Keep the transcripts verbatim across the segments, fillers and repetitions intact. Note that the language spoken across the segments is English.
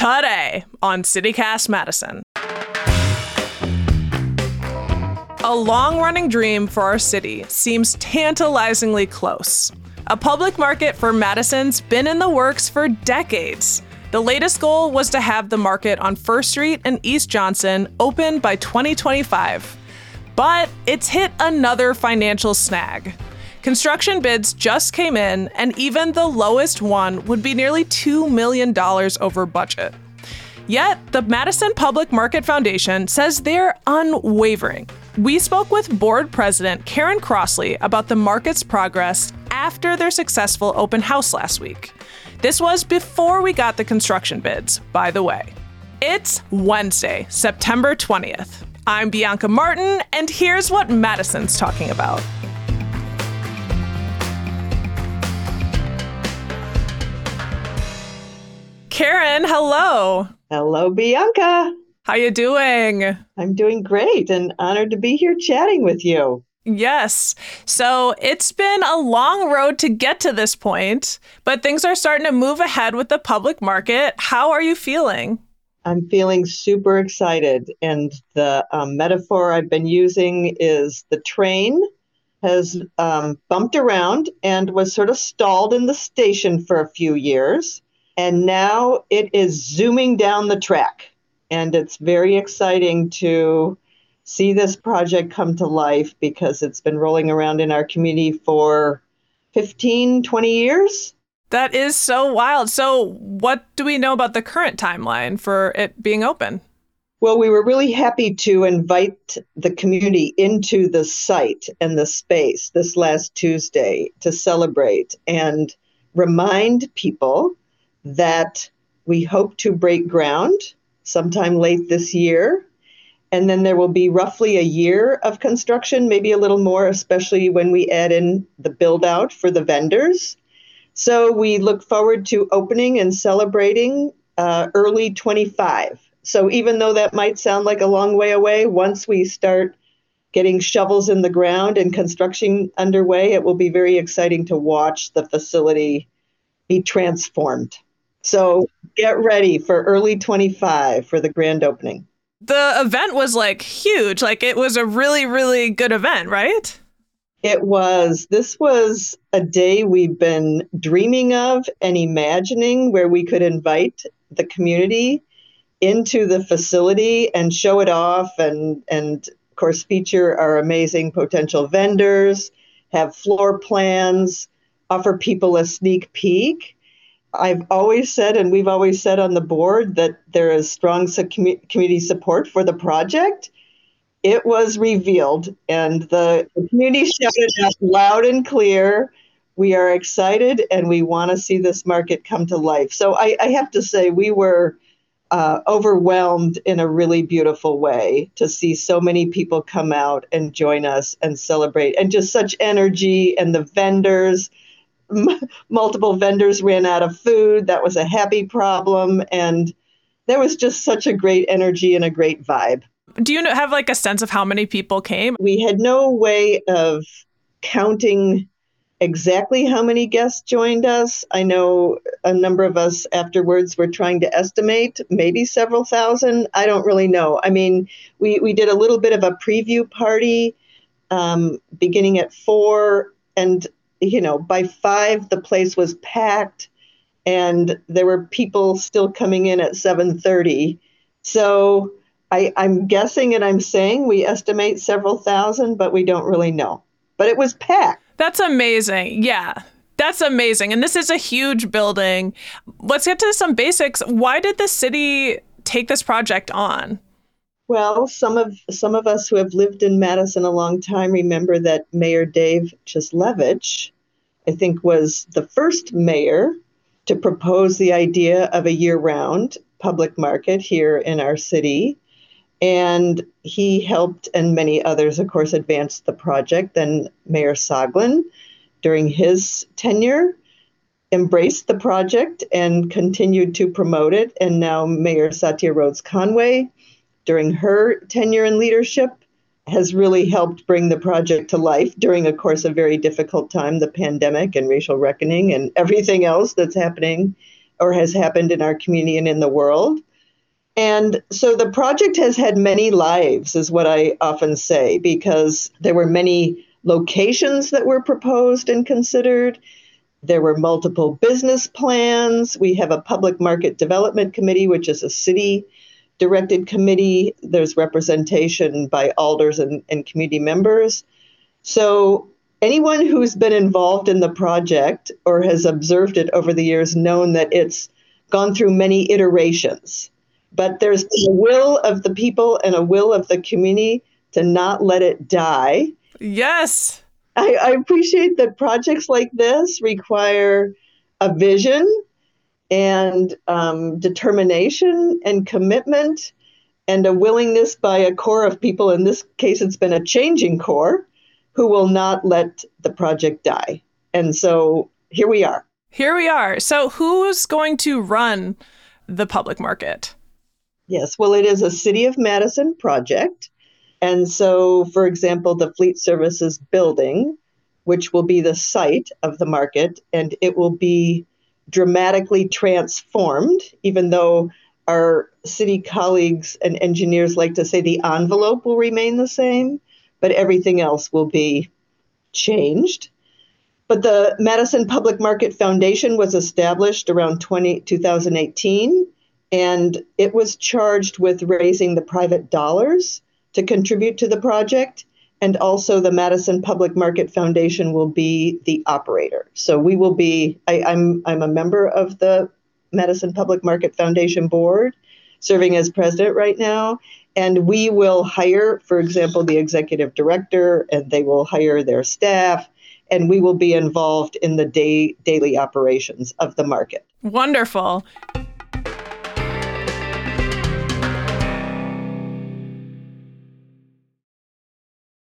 today on CityCast Madison. A long-running dream for our city seems tantalizingly close. A public market for Madison's been in the works for decades. The latest goal was to have the market on First Street and East Johnson open by twenty twenty-five. But it's hit another financial snag. Construction bids just came in, and even the lowest one would be nearly two million dollars over budget. Yet, the Madison Public Market Foundation says they're unwavering. We spoke with board president Karen Crossley about the market's progress after their successful open house last week. This was before we got the construction bids, by the way. It's Wednesday, September twentieth. I'm Bianca Martin, and here's what Madison's talking about. Karen, hello. Hello, Bianca. How you doing? I'm doing great and honored to be here chatting with you. Yes. So it's been a long road to get to this point, but things are starting to move ahead with the public market. How are you feeling? I'm feeling super excited. And the um, metaphor I've been using is the train has um, bumped around and was sort of stalled in the station for a few years. And now it is zooming down the track, and it's very exciting to see this project come to life because it's been rolling around in our community for fifteen, twenty years. That is so wild. So what do we know about the current timeline for it being open? Well, we were really happy to invite the community into the site and the space this last Tuesday to celebrate and remind people that we hope to break ground sometime late this year. And then there will be roughly a year of construction, maybe a little more, especially when we add in the build out for the vendors. So we look forward to opening and celebrating uh, early twenty-five. So even though that might sound like a long way away, once we start getting shovels in the ground and construction underway, it will be very exciting to watch the facility be transformed. So get ready for early twenty-five for the grand opening. The event was like huge. Like it was a really, really good event, right? It was. This was a day we've been dreaming of and imagining where we could invite the community into the facility and show it off and, and of course, feature our amazing potential vendors, have floor plans, offer people a sneak peek. I've always said, and we've always said on the board, that there is strong su- community support for the project. It was revealed, and the community shouted out loud and clear, we are excited, and we want to see this market come to life. So I, I have to say, we were uh, overwhelmed in a really beautiful way to see so many people come out and join us and celebrate, and just such energy, and the vendors. Multiple vendors ran out of food. That was a happy problem. And there was just such a great energy and a great vibe. Do you have like a sense of how many people came? We had no way of counting exactly how many guests joined us. I know a number of us afterwards were trying to estimate, maybe several thousand. I don't really know. I mean, we, we did a little bit of a preview party um, beginning at four, and you know, by five, the place was packed and there were people still coming in at seven thirty. So I, I'm guessing and I'm saying we estimate several thousand, but we don't really know. But it was packed. That's amazing. Yeah, that's amazing. And this is a huge building. Let's get to some basics. Why did the city take this project on? Well, some of some of us who have lived in Madison a long time remember that Mayor Dave Chislevich, I think, was the first mayor to propose the idea of a year-round public market here in our city. And he helped, and many others, of course, advance the project. Then Mayor Soglin, during his tenure, embraced the project and continued to promote it. And now Mayor Satya Rhodes-Conway, during her tenure in leadership, has really helped bring the project to life during, of course, a very difficult time, the pandemic and racial reckoning and everything else that's happening or has happened in our community and in the world. And so the project has had many lives, is what I often say, because there were many locations that were proposed and considered. There were multiple business plans. We have a public market development committee, which is a city-directed committee. There's representation by alders and, and community members. So anyone who's been involved in the project or has observed it over the years known that it's gone through many iterations. But there's a will of the people and a will of the community to not let it die. Yes. I, I appreciate that projects like this require a vision and um, determination and commitment and a willingness by a core of people. In this case, it's been a changing core who will not let the project die. And so here we are. Here we are. So who's going to run the public market? Yes, well, it is a City of Madison project. And so, for example, the Fleet Services building, which will be the site of the market, and it will be dramatically transformed, even though our city colleagues and engineers like to say the envelope will remain the same, but everything else will be changed. But the Madison Public Market Foundation was established around twenty, twenty eighteen, and it was charged with raising the private dollars to contribute to the project, and also the Madison Public Market Foundation will be the operator. So we will be, I, I'm I'm a member of the Madison Public Market Foundation board, serving as president right now, and we will hire, for example, the executive director, and they will hire their staff, and we will be involved in the day, daily operations of the market. Wonderful.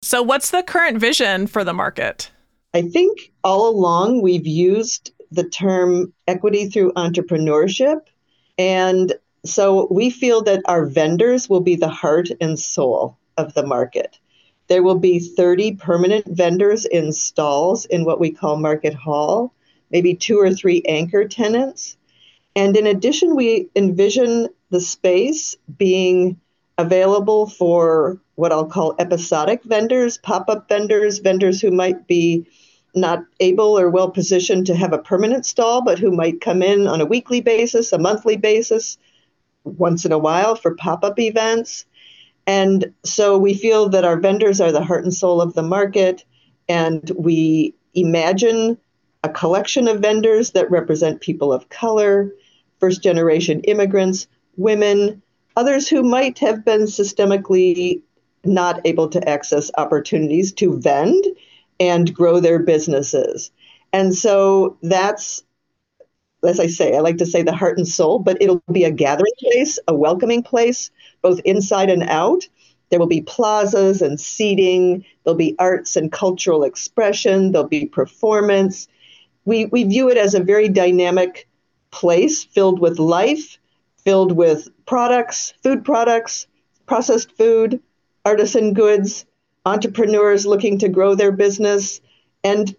So what's the current vision for the market? I think all along we've used the term equity through entrepreneurship. And so we feel that our vendors will be the heart and soul of the market. There will be thirty permanent vendors in stalls in what we call Market Hall, maybe two or three anchor tenants. And in addition, we envision the space being available for what I'll call episodic vendors, pop-up vendors, vendors who might be not able or well-positioned to have a permanent stall, but who might come in on a weekly basis, a monthly basis, once in a while for pop-up events. And so we feel that our vendors are the heart and soul of the market, and we imagine a collection of vendors that represent people of color, first-generation immigrants, women, others who might have been systemically not able to access opportunities to vend and grow their businesses. And so that's, as I say, I like to say the heart and soul, but it'll be a gathering place, a welcoming place, both inside and out. There will be plazas and seating. There'll be arts and cultural expression. There'll be performance. We, we view it as a very dynamic place filled with life, filled with products, food products, processed food, artisan goods, entrepreneurs looking to grow their business, and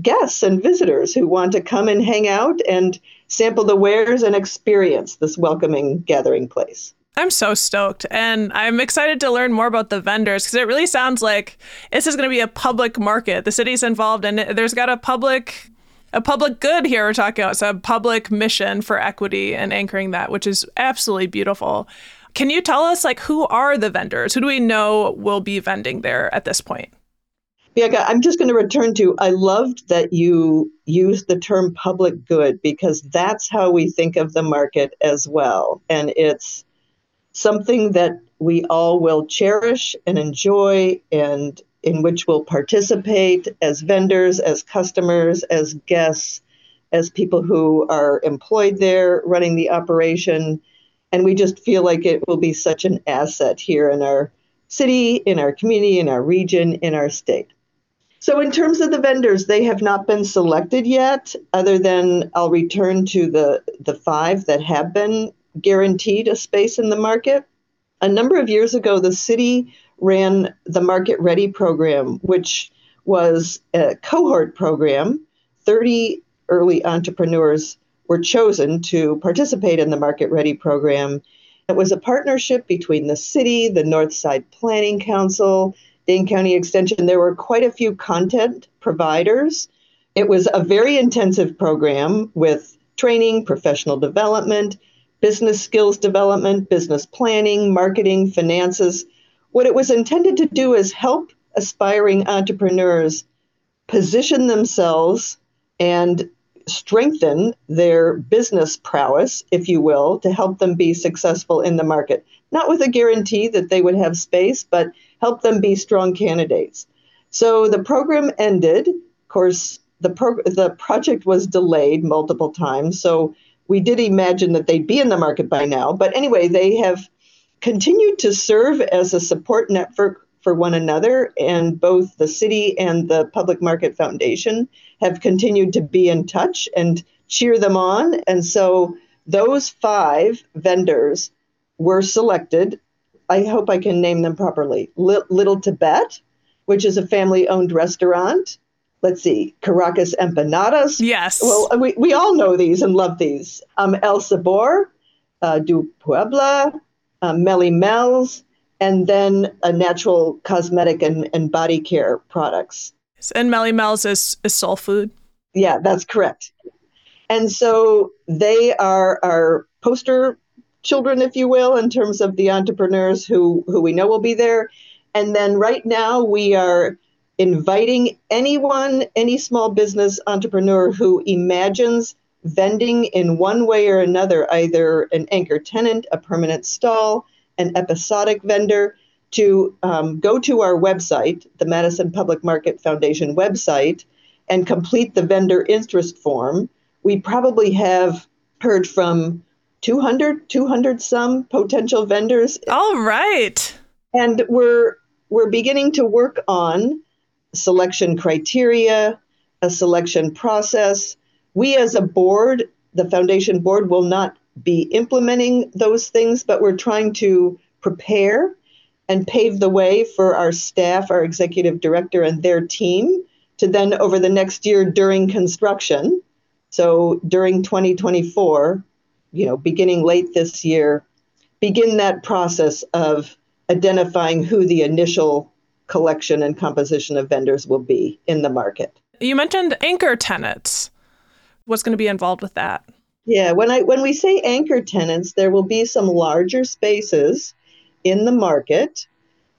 guests and visitors who want to come and hang out and sample the wares and experience this welcoming gathering place. I'm so stoked. And I'm excited to learn more about the vendors because it really sounds like this is going to be a public market. The city's involved and in there's got a public a public good here we're talking about. So a public mission for equity and anchoring that, which is absolutely beautiful. Can you tell us, like, who are the vendors? Who do we know will be vending there at this point? Bianca, I'm just going to return to, I loved that you used the term public good because that's how we think of the market as well. And it's something that we all will cherish and enjoy and in which we'll participate as vendors, as customers, as guests, as people who are employed there running the operation. And we just feel like it will be such an asset here in our city, in our community, in our region, in our state. So in terms of the vendors, they have not been selected yet, other than I'll return to the, the five that have been guaranteed a space in the market. A number of years ago, the city ran the Market Ready program, which was a cohort program. thirty early entrepreneurs were chosen to participate in the Market Ready program. It was a partnership between the city, the Northside Planning Council, Dane County Extension. There were quite a few content providers. It was a very intensive program with training, professional development, business skills development, business planning, marketing, finances. What it was intended to do is help aspiring entrepreneurs position themselves and strengthen their business prowess, if you will, to help them be successful in the market. Not with a guarantee that they would have space, but help them be strong candidates. So the program ended. Of course, the pro- the project was delayed multiple times, so we did imagine that they'd be in the market by now. But anyway, they have continued to serve as a support network for one another, and both the city and the Public Market Foundation have continued to be in touch and cheer them on. And so those five vendors were selected. I hope I can name them properly. Little Tibet, which is a family-owned restaurant. Let's see, Caracas Empanadas. Yes. Well, we, we all know these and love these. Um, El Sabor uh, du Puebla, uh, Meli Mel's, and then a natural cosmetic and, and body care products. And Mally Mel's is, is soul food. Yeah, that's correct. And so they are our poster children, if you will, in terms of the entrepreneurs who, who we know will be there. And then right now we are inviting anyone, any small business entrepreneur who imagines vending in one way or another, either an anchor tenant, a permanent stall, an episodic vendor, to um, go to our website, the Madison Public Market Foundation website, and complete the vendor interest form. We probably have heard from two hundred, two hundred some potential vendors. All right. And we're we're beginning to work on selection criteria, a selection process. We as a board, the foundation board, will not be implementing those things, but we're trying to prepare and pave the way for our staff, our executive director and their team to then over the next year during construction. So during twenty twenty-four, you know, beginning late this year, begin that process of identifying who the initial collection and composition of vendors will be in the market. You mentioned anchor tenants. What's going to be involved with that? Yeah, when I when we say anchor tenants, there will be some larger spaces in the market,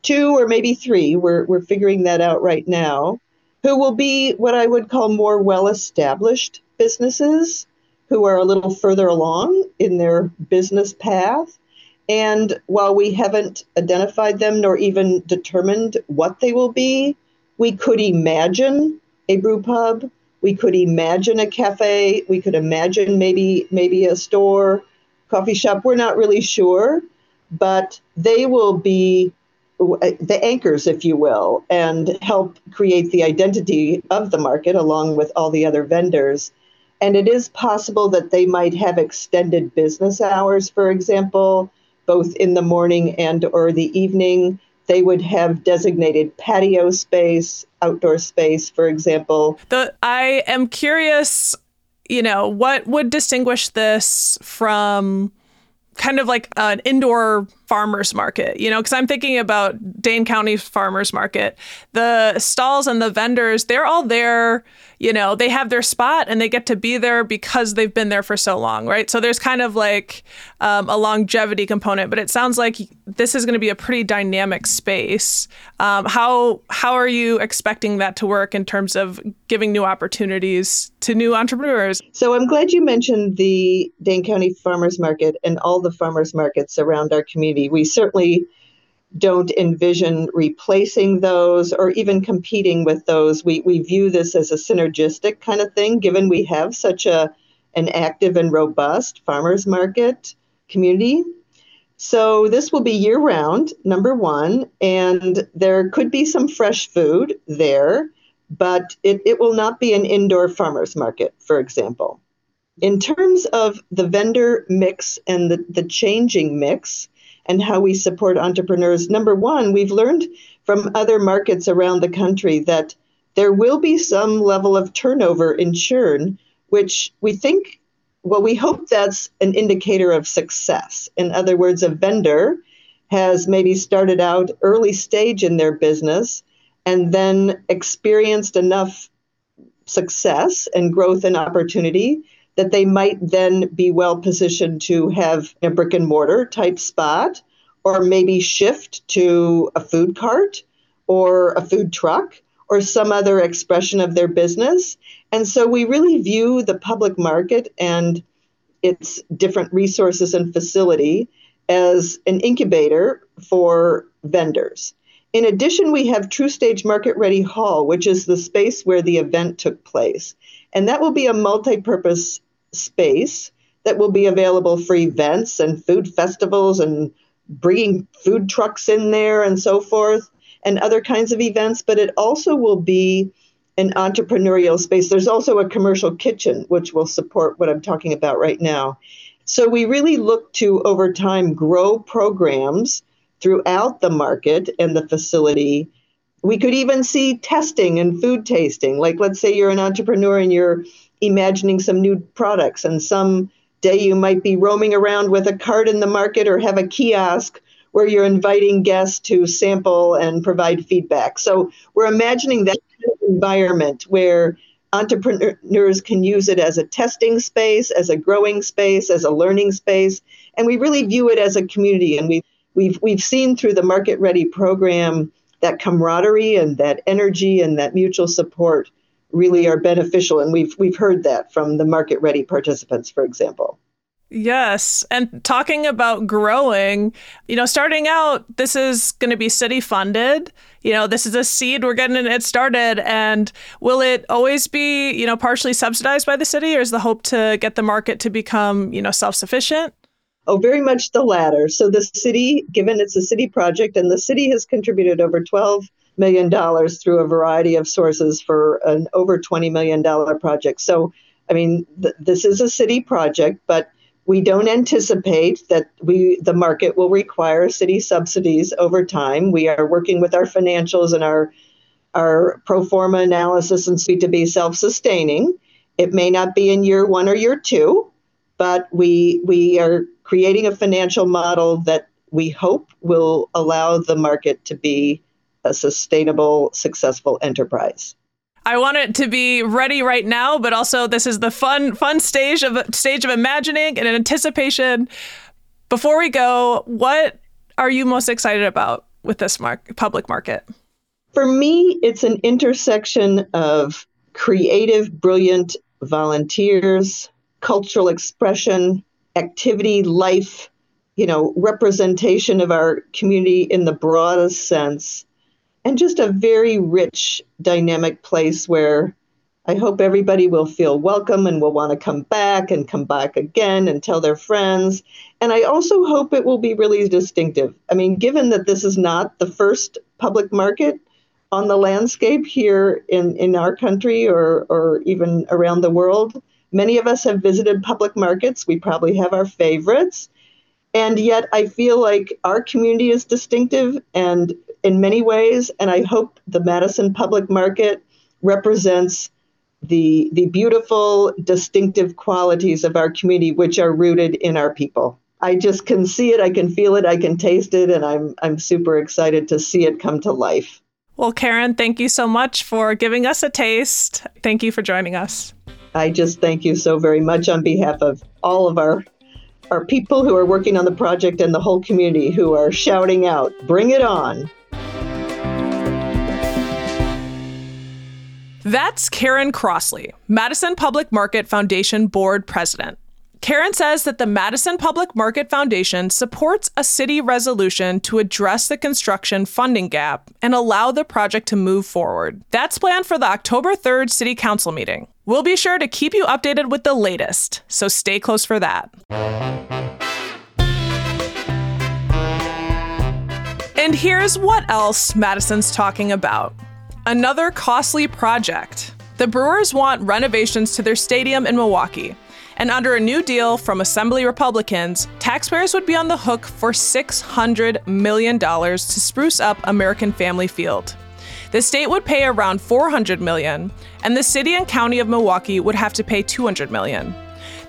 two or maybe three, we're we're figuring that out right now, who will be what I would call more well-established businesses who are a little further along in their business path. And while we haven't identified them nor even determined what they will be, we could imagine a brew pub. We could imagine a cafe. We could imagine maybe maybe a store, coffee shop. We're not really sure, but they will be the anchors, if you will, and help create the identity of the market along with all the other vendors. And it is possible that they might have extended business hours, for example, both in the morning and or the evening. They would have designated patio space, outdoor space, for example. The, I am curious, you know, what would distinguish this from kind of like an indoor farmer's market, you know, because I'm thinking about Dane County farmer's market. The stalls and the vendors, they're all there, you know, they have their spot and they get to be there because they've been there for so long, right? So there's kind of like um, a longevity component, but it sounds like this is going to be a pretty dynamic space. Um, how how are you expecting that to work in terms of giving new opportunities to new entrepreneurs? So I'm glad you mentioned the Dane County farmer's market and all the farmers markets around our community. We certainly don't envision replacing those or even competing with those. We we view this as a synergistic kind of thing, given we have such a an active and robust farmers market community. So this will be year round, number one, and there could be some fresh food there, but it, it will not be an indoor farmers market, for example. In terms of the vendor mix and the, the changing mix, and how we support entrepreneurs. Number one, we've learned from other markets around the country that there will be some level of turnover in churn, which we think well, we hope that's an indicator of success. In other words, a vendor has maybe started out early stage in their business and then experienced enough success and growth and opportunity that they might then be well positioned to have a brick and mortar type spot, or maybe shift to a food cart or a food truck or some other expression of their business. And so we really view the public market and its different resources and facility as an incubator for vendors. In addition, we have TrueStage Market Ready Hall, which is the space where the event took place. And that will be a multi-purpose space that will be available for events and food festivals and bringing food trucks in there and so forth and other kinds of events. But it also will be an entrepreneurial space. There's also a commercial kitchen, which will support what I'm talking about right now. So we really look to, over time, grow programs throughout the market and the facility. We could even see testing and food tasting. Like, let's say you're an entrepreneur and you're imagining some new products, and some day you might be roaming around with a cart in the market or have a kiosk where you're inviting guests to sample and provide feedback. So we're imagining that kind of environment where entrepreneurs can use it as a testing space, as a growing space, as a learning space. And we really view it as a community. And we We've we've seen through the Market Ready program that camaraderie and that energy and that mutual support really are beneficial. And we've we've heard that from the Market Ready participants, for example. Yes. And talking about growing, you know, starting out, this is going to be city funded. You know, this is a seed. We're getting it started. And will it always be, you know, partially subsidized by the city, or is the hope to get the market to become, you know, self-sufficient? Oh, very much the latter. So the city, given it's a city project, and the city has contributed over twelve million dollars through a variety of sources for an over twenty million dollars project. So, I mean, th- this is a city project, but we don't anticipate that we the market will require city subsidies over time. We are working with our financials and our, our pro forma analysis and see to be self-sustaining. It may not be in year one or year two, but we we are creating a financial model that we hope will allow the market to be a sustainable, successful enterprise. I want it to be ready right now, but also this is the fun fun stage of stage of imagining and anticipation. Before we go, what are you most excited about with this mark, public market? For me, it's an intersection of creative, brilliant volunteers, cultural expression, activity, life, you know, representation of our community in the broadest sense, and just a very rich, dynamic place where I hope everybody will feel welcome and will want to come back and come back again and tell their friends. And I also hope it will be really distinctive. I mean, given that this is not the first public market on the landscape here in, in our country or, or even around the world, many of us have visited public markets. We probably have our favorites. And yet I feel like our community is distinctive and in many ways. And I hope the Madison Public Market represents the, the beautiful, distinctive qualities of our community, which are rooted in our people. I just can see it. I can feel it. I can taste it. And I'm, I'm super excited to see it come to life. Well, Karen, thank you so much for giving us a taste. Thank you for joining us. I just thank you so very much on behalf of all of our, our people who are working on the project and the whole community who are shouting out, bring it on. That's Karen Crossley, Madison Public Market Foundation Board President. Karen says that the Madison Public Market Foundation supports a city resolution to address the construction funding gap and allow the project to move forward. That's planned for the October third City Council meeting. We'll be sure to keep you updated with the latest, so stay close for that. And here's what else Madison's talking about. Another costly project. The Brewers want renovations to their stadium in Milwaukee. And under a new deal from Assembly Republicans, taxpayers would be on the hook for six hundred million dollars to spruce up American Family Field. The state would pay around four hundred million dollars, and the city and county of Milwaukee would have to pay two hundred million dollars.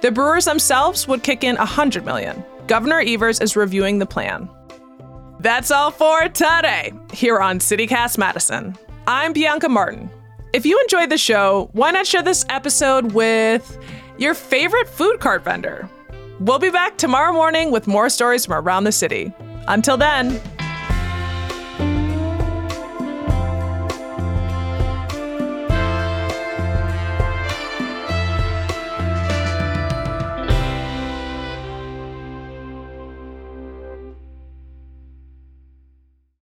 The brewers themselves would kick in one hundred million dollars. Governor Evers is reviewing the plan. That's all for today here on CityCast Madison. I'm Bianca Martin. If you enjoyed the show, why not share this episode with your favorite food cart vendor? We'll be back tomorrow morning with more stories from around the city. Until then...